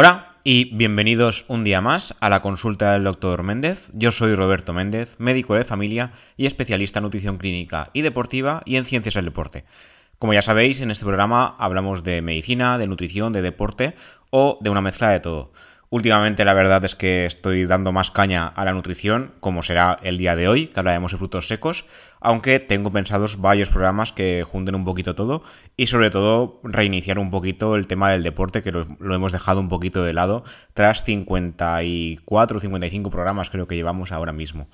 Hola y bienvenidos un día más a la consulta del doctor Méndez. Yo soy Roberto Méndez, médico de familia y especialista en nutrición clínica y deportiva y en ciencias del deporte. Como ya sabéis, en este programa hablamos de medicina, de nutrición, de deporte o de una mezcla de todo. Últimamente la verdad es que estoy dando más caña a la nutrición, como será el día de hoy, que hablaremos de frutos secos, aunque tengo pensados varios programas que junten un poquito todo y sobre todo reiniciar un poquito el tema del deporte, que lo hemos dejado un poquito de lado tras 54 o 55 programas creo que llevamos ahora mismo.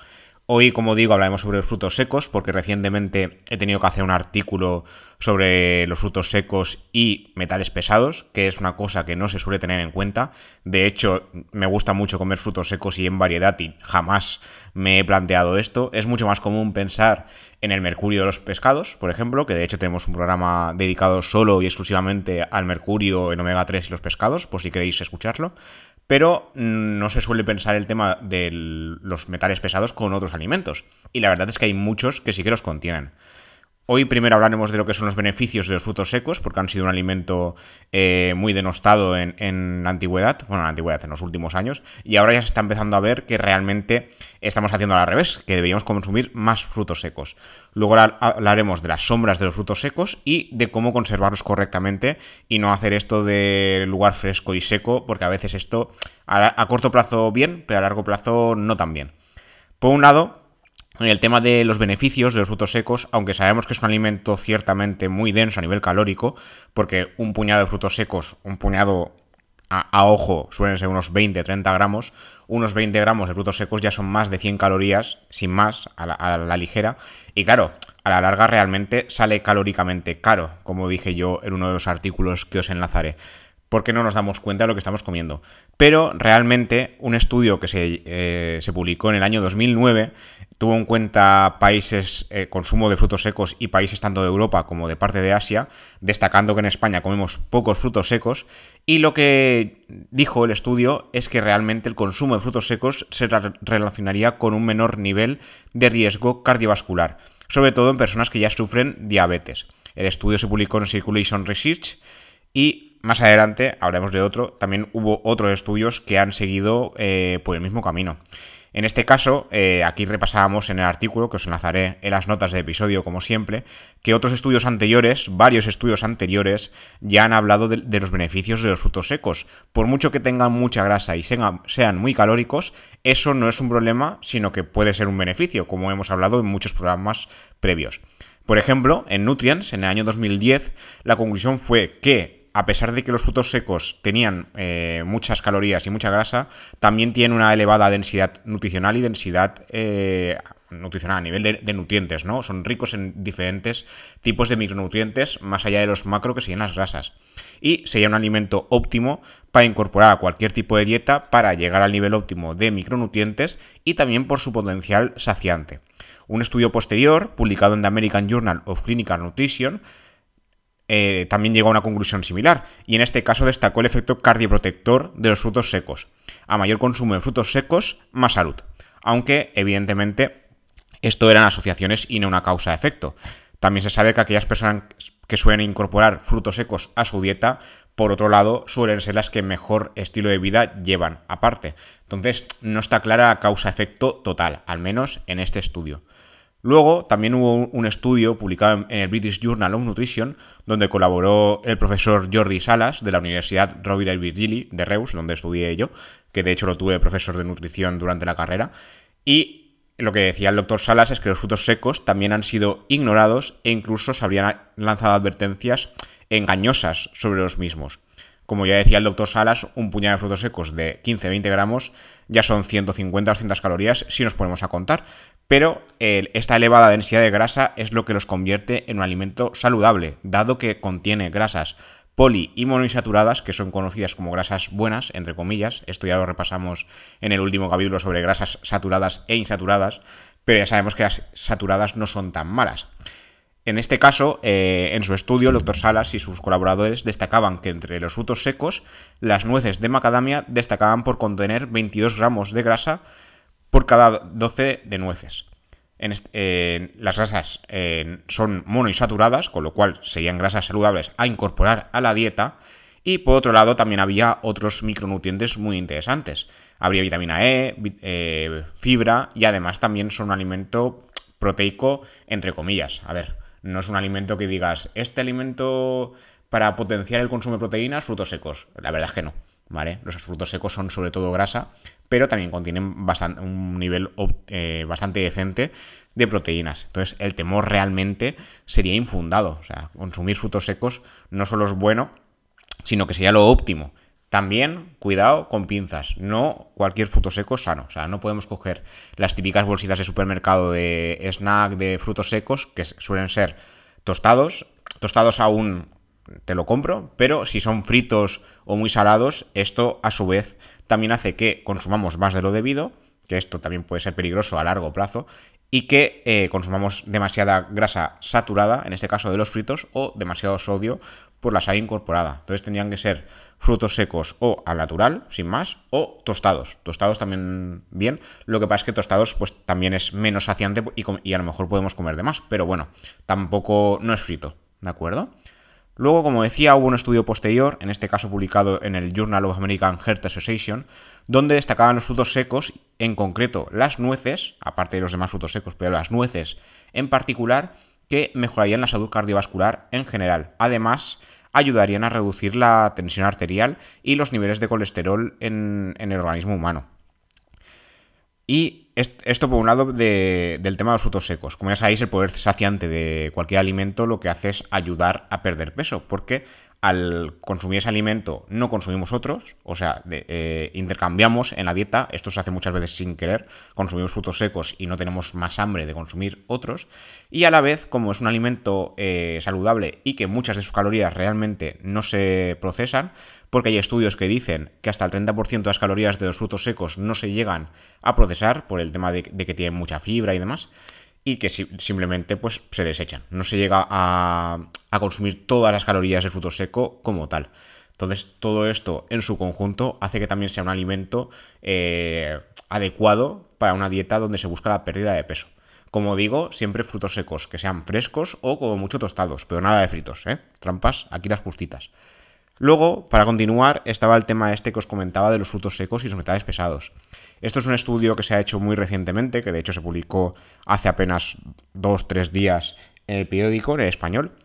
Hoy, como digo, hablaremos sobre los frutos secos porque recientemente he tenido que hacer un artículo sobre los frutos secos y metales pesados, que es una cosa que no se suele tener en cuenta. De hecho, me gusta mucho comer frutos secos y en variedad y jamás me he planteado esto. Es mucho más común pensar en el mercurio de los pescados, por ejemplo, que de hecho tenemos un programa dedicado solo y exclusivamente al mercurio en omega 3 y los pescados, por si queréis escucharlo. Pero no se suele pensar el tema de los metales pesados con otros alimentos. Y la verdad es que hay muchos que sí que los contienen. Hoy primero hablaremos de lo que son los beneficios de los frutos secos, porque han sido un alimento muy denostado en la antigüedad, en los últimos años, y ahora ya se está empezando a ver que realmente estamos haciendo al revés, que deberíamos consumir más frutos secos. Luego hablaremos de las sombras de los frutos secos y de cómo conservarlos correctamente y no hacer esto de lugar fresco y seco, porque a veces esto a corto plazo bien, pero a largo plazo no tan bien. Por un lado, en el tema de los beneficios de los frutos secos, aunque sabemos que es un alimento ciertamente muy denso a nivel calórico, porque un puñado de frutos secos, un puñado a ojo, suelen ser unos 20-30 gramos, unos 20 gramos de frutos secos ya son más de 100 calorías, sin más, a la ligera, y claro, a la larga realmente sale calóricamente caro, como dije yo en uno de los artículos que os enlazaré, porque no nos damos cuenta de lo que estamos comiendo. Pero realmente un estudio que se publicó en el año 2009 tuvo en cuenta países, consumo de frutos secos y países tanto de Europa como de parte de Asia, destacando que en España comemos pocos frutos secos, y lo que dijo el estudio es que realmente el consumo de frutos secos se relacionaría con un menor nivel de riesgo cardiovascular, sobre todo en personas que ya sufren diabetes. El estudio se publicó en Circulation Research y más adelante hablaremos de otro. También hubo otros estudios que han seguido por el mismo camino. En este caso, aquí repasábamos en el artículo, que os enlazaré en las notas del episodio como siempre, que otros estudios anteriores, varios estudios anteriores, ya han hablado de los beneficios de los frutos secos. Por mucho que tengan mucha grasa y sean muy calóricos, eso no es un problema, sino que puede ser un beneficio, como hemos hablado en muchos programas previos. Por ejemplo, en Nutrients, en el año 2010, la conclusión fue que, a pesar de que los frutos secos tenían muchas calorías y mucha grasa, también tienen una elevada densidad nutricional y densidad nutricional a nivel de nutrientes, ¿no? Son ricos en diferentes tipos de micronutrientes, más allá de los macro que serían las grasas. Y sería un alimento óptimo para incorporar a cualquier tipo de dieta para llegar al nivel óptimo de micronutrientes y también por su potencial saciante. Un estudio posterior, publicado en The American Journal of Clinical Nutrition, también llegó a una conclusión similar, y en este caso destacó el efecto cardioprotector de los frutos secos. A mayor consumo de frutos secos, más salud. Aunque, evidentemente, esto eran asociaciones y no una causa-efecto. También se sabe que aquellas personas que suelen incorporar frutos secos a su dieta, por otro lado, suelen ser las que mejor estilo de vida llevan, aparte. Entonces, no está clara la causa-efecto total, al menos en este estudio. Luego, también hubo un estudio publicado en el British Journal of Nutrition, donde colaboró el profesor Jordi Salas, de la Universidad Rovira i Virgili, de Reus, donde estudié yo, que de hecho lo tuve de profesor de nutrición durante la carrera, y lo que decía el doctor Salas es que los frutos secos también han sido ignorados e incluso se habrían lanzado advertencias engañosas sobre los mismos. Como ya decía el doctor Salas, un puñado de frutos secos de 15-20 gramos ya son 150 o 200 calorías si nos ponemos a contar, pero esta elevada densidad de grasa es lo que los convierte en un alimento saludable, dado que contiene grasas poli y monoinsaturadas, que son conocidas como grasas buenas, entre comillas. Esto ya lo repasamos en el último capítulo sobre grasas saturadas e insaturadas, pero ya sabemos que las saturadas no son tan malas. En este caso, en su estudio, el doctor Salas y sus colaboradores destacaban que entre los frutos secos, las nueces de macadamia destacaban por contener 22 gramos de grasa por cada 12 de nueces. Las grasas son monoinsaturadas, con lo cual serían grasas saludables a incorporar a la dieta, Y por otro lado también había otros micronutrientes muy interesantes. Habría vitamina E, fibra, y además también son un alimento proteico, entre comillas. A ver, no es un alimento que digas, este alimento para potenciar el consumo de proteínas, frutos secos. La verdad es que no, ¿vale? Los frutos secos son sobre todo grasa, pero también contienen bastante, un nivel bastante decente de proteínas. Entonces, el temor realmente sería infundado. O sea, consumir frutos secos no solo es bueno, sino que sería lo óptimo. También, cuidado con pinzas, no cualquier fruto seco sano. O sea, no podemos coger las típicas bolsitas de supermercado de snack de frutos secos, que suelen ser tostados aún te lo compro, pero si son fritos o muy salados, esto a su vez también hace que consumamos más de lo debido, que esto también puede ser peligroso a largo plazo, y que consumamos demasiada grasa saturada, en este caso de los fritos, o demasiado sodio por la sal incorporada. Entonces tendrían que ser frutos secos o al natural, sin más, o tostados. Tostados también bien, lo que pasa es que tostados pues también es menos saciante y a lo mejor podemos comer de más, pero bueno, tampoco no es frito, ¿de acuerdo? Luego, como decía, hubo un estudio posterior, en este caso publicado en el Journal of American Heart Association, donde destacaban los frutos secos, en concreto las nueces, aparte de los demás frutos secos, pero las nueces en particular, que mejorarían la salud cardiovascular en general. Además, ayudarían a reducir la tensión arterial y los niveles de colesterol en el organismo humano. Y esto por un lado del tema de los frutos secos. Como ya sabéis, el poder saciante de cualquier alimento lo que hace es ayudar a perder peso, porque al consumir ese alimento no consumimos otros, o sea, intercambiamos en la dieta, esto se hace muchas veces sin querer, consumimos frutos secos y no tenemos más hambre de consumir otros, y a la vez, como es un alimento saludable y que muchas de sus calorías realmente no se procesan, porque hay estudios que dicen que hasta el 30% de las calorías de los frutos secos no se llegan a procesar por el tema de que tienen mucha fibra y demás, y que simplemente pues se desechan. No se llega a consumir todas las calorías del fruto seco como tal. Entonces, todo esto en su conjunto hace que también sea un alimento adecuado para una dieta donde se busca la pérdida de peso. Como digo, siempre frutos secos que sean frescos o como mucho tostados, pero nada de fritos, ¿eh? Trampas, aquí las justitas. Luego, para continuar, estaba el tema este que os comentaba de los frutos secos y los metales pesados. Esto es un estudio que se ha hecho muy recientemente, que de hecho se publicó hace apenas 2-3 días en el periódico, en el español.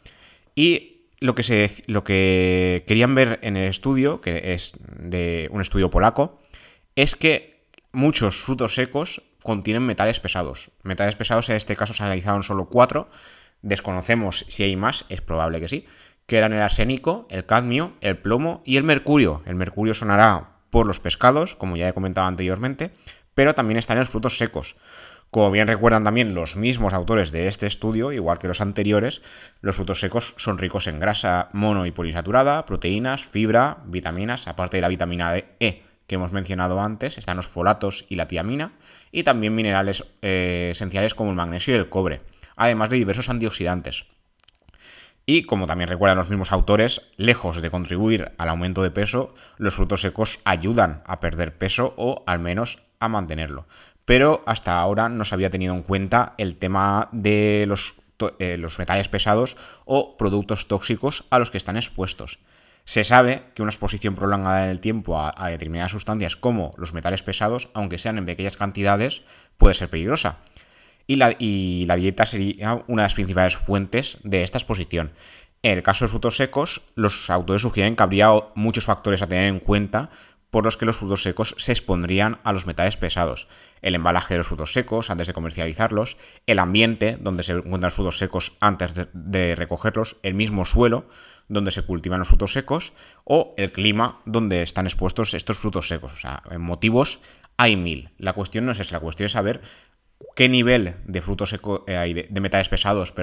Y lo que querían ver en el estudio, que es de un estudio polaco, es que muchos frutos secos contienen metales pesados. Metales pesados en este caso se analizaron solo 4. Desconocemos si hay más, es probable que sí. Que eran el arsénico, el cadmio, el plomo y el mercurio. El mercurio sonará por los pescados, como ya he comentado anteriormente, pero también están en los frutos secos. Como bien recuerdan también los mismos autores de este estudio, igual que los anteriores, los frutos secos son ricos en grasa mono y polisaturada, proteínas, fibra, vitaminas, aparte de la vitamina E que hemos mencionado antes, están los folatos y la tiamina, y también minerales esenciales como el magnesio y el cobre, además de diversos antioxidantes. Y como también recuerdan los mismos autores, lejos de contribuir al aumento de peso, los frutos secos ayudan a perder peso o al menos a mantenerlo. Pero hasta ahora no se había tenido en cuenta el tema de los metales pesados o productos tóxicos a los que están expuestos. Se sabe que una exposición prolongada en el tiempo a determinadas sustancias como los metales pesados, aunque sean en pequeñas cantidades, puede ser peligrosa. Y la dieta sería una de las principales fuentes de esta exposición. En el caso de los frutos secos, los autores sugieren que habría muchos factores a tener en cuenta por los que los frutos secos se expondrían a los metales pesados. El embalaje de los frutos secos antes de comercializarlos, el ambiente donde se encuentran los frutos secos antes de recogerlos, el mismo suelo donde se cultivan los frutos secos o el clima donde están expuestos estos frutos secos. O sea, motivos hay 1000. La cuestión no es esa, la cuestión es saber qué nivel de frutos secos, de metales pesados,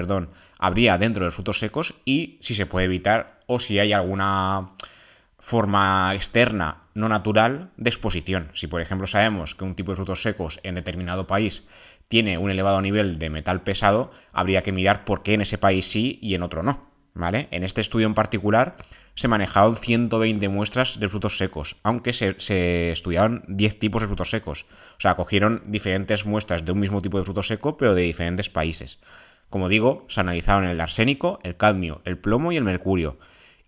habría dentro de los frutos secos y si se puede evitar o si hay alguna forma externa no natural de exposición. Si, por ejemplo, sabemos que un tipo de frutos secos en determinado país tiene un elevado nivel de metal pesado, habría que mirar por qué en ese país sí y en otro no, ¿vale? En este estudio en particular se manejaron 120 muestras de frutos secos, aunque se estudiaron 10 tipos de frutos secos. O sea, cogieron diferentes muestras de un mismo tipo de fruto seco, pero de diferentes países. Como digo, se analizaron el arsénico, el cadmio, el plomo y el mercurio.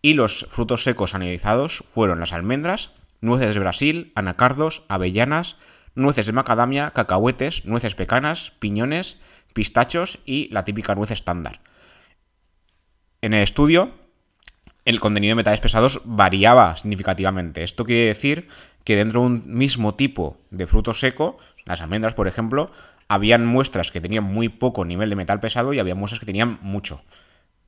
Y los frutos secos analizados fueron las almendras, nueces de Brasil, anacardos, avellanas, nueces de macadamia, cacahuetes, nueces pecanas, piñones, pistachos y la típica nuez estándar. En el estudio, el contenido de metales pesados variaba significativamente. Esto quiere decir que dentro de un mismo tipo de fruto seco, las almendras, por ejemplo, habían muestras que tenían muy poco nivel de metal pesado y había muestras que tenían mucho,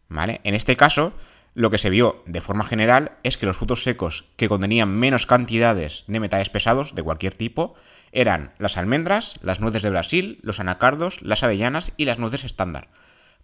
¿vale? En este caso, lo que se vio de forma general es que los frutos secos que contenían menos cantidades de metales pesados de cualquier tipo eran las almendras, las nueces de Brasil, los anacardos, las avellanas y las nueces estándar.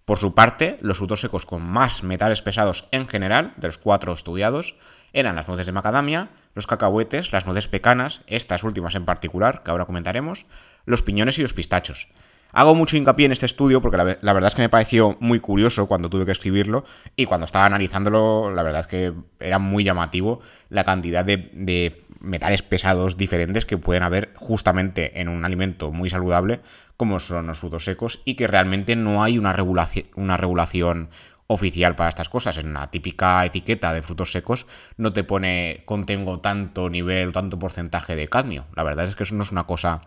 Por su parte, los frutos secos con más metales pesados en general, de los 4 estudiados, eran las nueces de macadamia, los cacahuetes, las nueces pecanas, estas últimas en particular, que ahora comentaremos, los piñones y los pistachos. Hago mucho hincapié en este estudio porque la verdad es que me pareció muy curioso cuando tuve que escribirlo y cuando estaba analizándolo, la verdad es que era muy llamativo la cantidad de metales pesados diferentes que pueden haber justamente en un alimento muy saludable como son los frutos secos y que realmente no hay una regulación oficial para estas cosas. En la típica etiqueta de frutos secos no te pone contengo tanto nivel o tanto porcentaje de cadmio. La verdad es que eso no es una cosa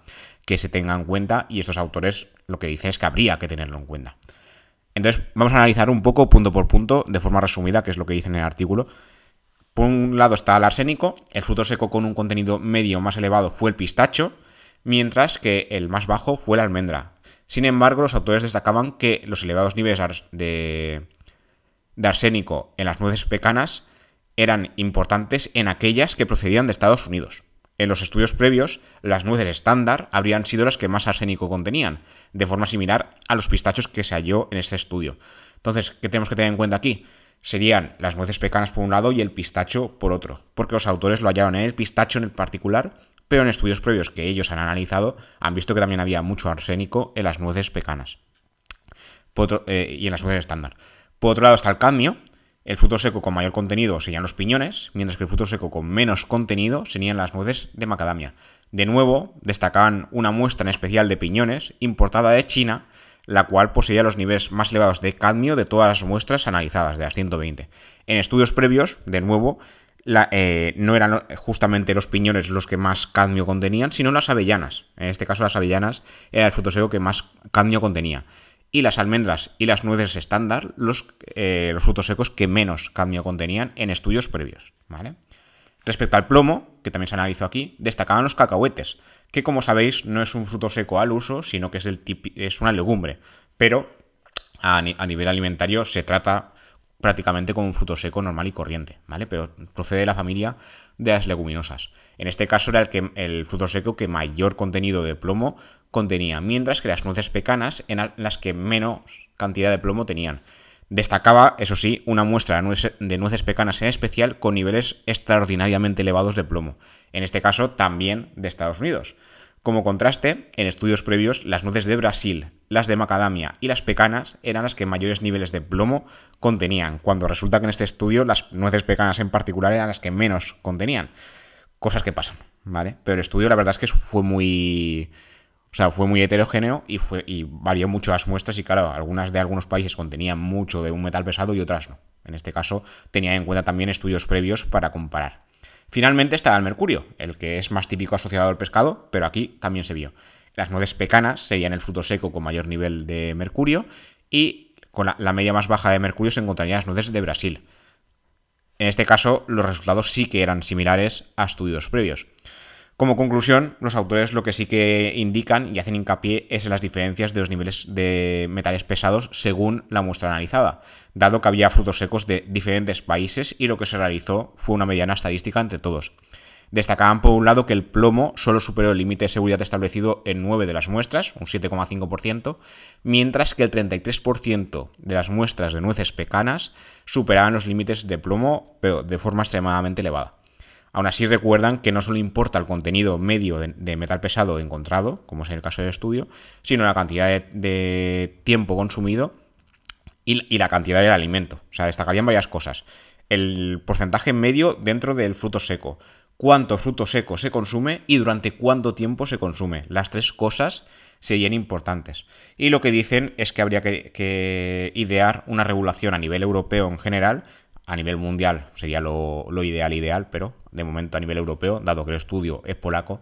que se tenga en cuenta y estos autores lo que dicen es que habría que tenerlo en cuenta. Entonces vamos a analizar un poco punto por punto de forma resumida, que es lo que dicen en el artículo. Por un lado está el arsénico, el fruto seco con un contenido medio más elevado fue el pistacho, mientras que el más bajo fue la almendra. Sin embargo, los autores destacaban que los elevados niveles de arsénico en las nueces pecanas eran importantes en aquellas que procedían de Estados Unidos. En los estudios previos, las nueces estándar habrían sido las que más arsénico contenían, de forma similar a los pistachos que se halló en este estudio. Entonces, ¿qué tenemos que tener en cuenta aquí? Serían las nueces pecanas por un lado y el pistacho por otro, porque los autores lo hallaron en el pistacho en el particular, pero en estudios previos que ellos han analizado han visto que también había mucho arsénico en las nueces pecanas y en las nueces estándar. Por otro lado está el cadmio, el fruto seco con mayor contenido serían los piñones, mientras que el fruto seco con menos contenido serían las nueces de macadamia. De nuevo, destacaban una muestra en especial de piñones importada de China, la cual poseía los niveles más elevados de cadmio de todas las muestras analizadas, de las 120. En estudios previos, de nuevo, no eran justamente los piñones los que más cadmio contenían, sino las avellanas. En este caso las avellanas era el fruto seco que más cadmio contenía. Y las almendras y las nueces estándar, los frutos secos que menos cadmio contenían en estudios previos, ¿vale? Respecto al plomo, que también se analizó aquí, destacaban los cacahuetes, que como sabéis no es un fruto seco al uso, sino que es una legumbre, pero a nivel alimentario se trata prácticamente como un fruto seco normal y corriente, ¿vale? Pero procede de la familia de las leguminosas. En este caso era el fruto seco que mayor contenido de plomo contenía, mientras que las nueces pecanas eran las que menos cantidad de plomo tenían. Destacaba, eso sí, una muestra de nueces pecanas en especial con niveles extraordinariamente elevados de plomo, en este caso también de Estados Unidos. Como contraste, en estudios previos, las nueces de Brasil, las de macadamia y las pecanas eran las que mayores niveles de plomo contenían, cuando resulta que en este estudio las nueces pecanas en particular eran las que menos contenían. Cosas que pasan, ¿vale? Pero el estudio la verdad es que fue muy heterogéneo y varió mucho las muestras y claro, algunas de algunos países contenían mucho de un metal pesado y otras no. En este caso, tenía en cuenta también estudios previos para comparar. Finalmente está el mercurio, el que es más típico asociado al pescado, pero aquí también se vio. Las nueces pecanas serían el fruto seco con mayor nivel de mercurio y con la media más baja de mercurio se encontrarían las nueces de Brasil. En este caso, los resultados sí que eran similares a estudios previos. Como conclusión, los autores lo que sí que indican y hacen hincapié es en las diferencias de los niveles de metales pesados según la muestra analizada, dado que había frutos secos de diferentes países y lo que se realizó fue una mediana estadística entre todos. Destacaban por un lado que el plomo solo superó el límite de seguridad establecido en 9 de las muestras, un 7,5%, mientras que el 33% de las muestras de nueces pecanas superaban los límites de plomo, pero de forma extremadamente elevada. Aún así recuerdan que no solo importa el contenido medio de metal pesado encontrado, como es en el caso del estudio, sino la cantidad de tiempo consumido y la cantidad del alimento. O sea, destacarían varias cosas. El porcentaje medio dentro del fruto seco, cuánto fruto seco se consume y durante cuánto tiempo se consume. Las tres cosas serían importantes. Y lo que dicen es que habría que idear una regulación a nivel europeo en general, a nivel mundial sería lo ideal, pero de momento a nivel europeo, dado que el estudio es polaco,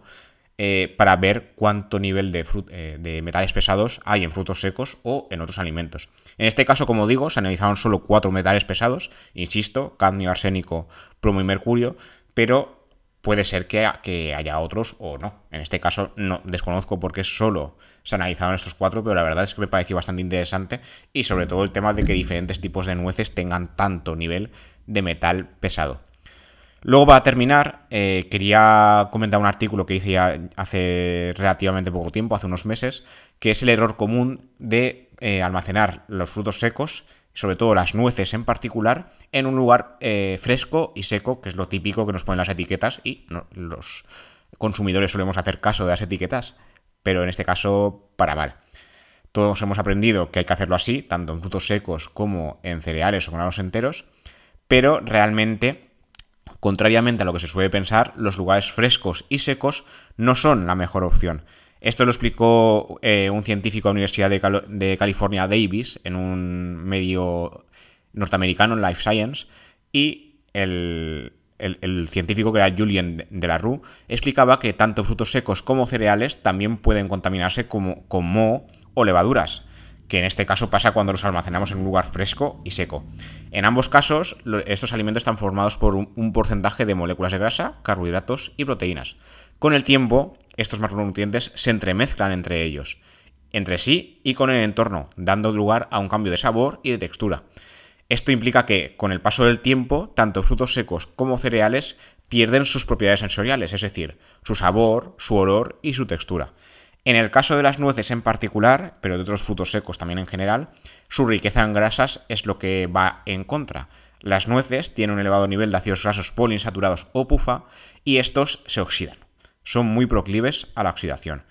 para ver cuánto nivel de metales pesados hay en frutos secos o en otros alimentos. En este caso, como digo, se analizaron solo 4 metales pesados, insisto, cadmio, arsénico, plomo y mercurio, pero puede ser que haya otros o no. En este caso no desconozco porque solo se analizaron estos 4, pero la verdad es que me pareció bastante interesante, y sobre todo el tema de que diferentes tipos de nueces tengan tanto nivel de metal pesado. Luego, para terminar, quería comentar un artículo que hice ya hace relativamente poco tiempo, hace unos meses, que es el error común de almacenar los frutos secos, sobre todo las nueces en particular, en un lugar fresco y seco, que es lo típico que nos ponen las etiquetas, y los consumidores solemos hacer caso de las etiquetas, pero en este caso para mal. Todos hemos aprendido que hay que hacerlo así, tanto en frutos secos como en cereales o granos enteros, pero realmente, contrariamente a lo que se suele pensar, los lugares frescos y secos no son la mejor opción. Esto lo explicó un científico de la Universidad de California, Davis, en un medio norteamericano, en Life Science, y el científico, que era Julien de la Rue, explicaba que tanto frutos secos como cereales también pueden contaminarse con moho o levaduras, que en este caso pasa cuando los almacenamos en un lugar fresco y seco. En ambos casos, estos alimentos están formados por un porcentaje de moléculas de grasa, carbohidratos y proteínas. Con el tiempo, estos macronutrientes se entremezclan entre sí y con el entorno, dando lugar a un cambio de sabor y de textura. Esto implica que, con el paso del tiempo, tanto frutos secos como cereales pierden sus propiedades sensoriales, es decir, su sabor, su olor y su textura. En el caso de las nueces en particular, pero de otros frutos secos también en general, su riqueza en grasas es lo que va en contra. Las nueces tienen un elevado nivel de ácidos grasos poliinsaturados o PUFA, y estos se oxidan. Son muy proclives a la oxidación,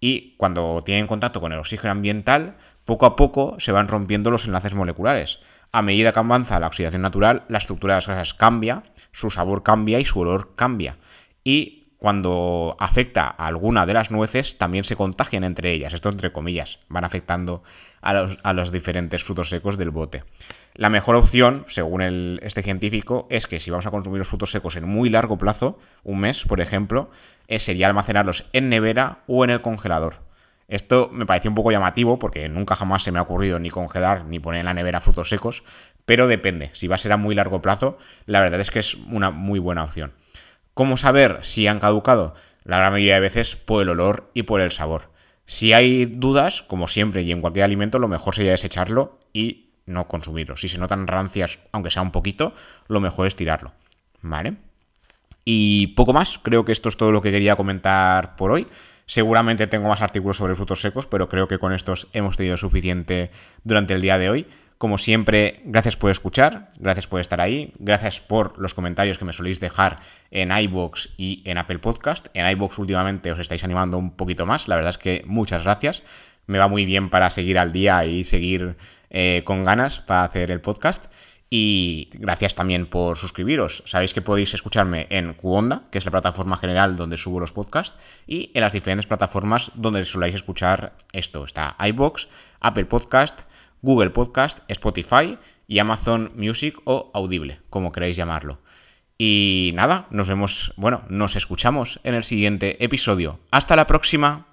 y cuando tienen contacto con el oxígeno ambiental, poco a poco se van rompiendo los enlaces moleculares. A medida que avanza la oxidación natural, la estructura de las grasas cambia, su sabor cambia y su olor cambia. Y cuando afecta a alguna de las nueces, también se contagian entre ellas, esto entre comillas, van afectando a los diferentes frutos secos del bote. La mejor opción, según este científico, es que si vamos a consumir los frutos secos en muy largo plazo, un mes, por ejemplo, sería almacenarlos en nevera o en el congelador. Esto me pareció un poco llamativo porque nunca jamás se me ha ocurrido ni congelar ni poner en la nevera frutos secos, pero depende. Si va a ser a muy largo plazo, la verdad es que es una muy buena opción. ¿Cómo saber si han caducado? La gran mayoría de veces por el olor y por el sabor. Si hay dudas, como siempre y en cualquier alimento, lo mejor sería desecharlo y no consumirlo. Si se notan rancias, aunque sea un poquito, lo mejor es tirarlo, ¿vale? Y poco más, creo que esto es todo lo que quería comentar por hoy. Seguramente tengo más artículos sobre frutos secos, pero creo que con estos hemos tenido suficiente durante el día de hoy. Como siempre, gracias por escuchar, gracias por estar ahí, gracias por los comentarios que me soléis dejar en iVoox y en Apple Podcast. En iVoox últimamente os estáis animando un poquito más, la verdad es que muchas gracias. Me va muy bien para seguir al día y seguir con ganas para hacer el podcast. Y gracias también por suscribiros. Sabéis que podéis escucharme en Cuonda, que es la plataforma general donde subo los podcasts, y en las diferentes plataformas donde soláis escuchar esto. Está iVoox, Apple Podcast, Google Podcast, Spotify y Amazon Music o Audible, como queráis llamarlo. Y nada, nos escuchamos en el siguiente episodio. ¡Hasta la próxima!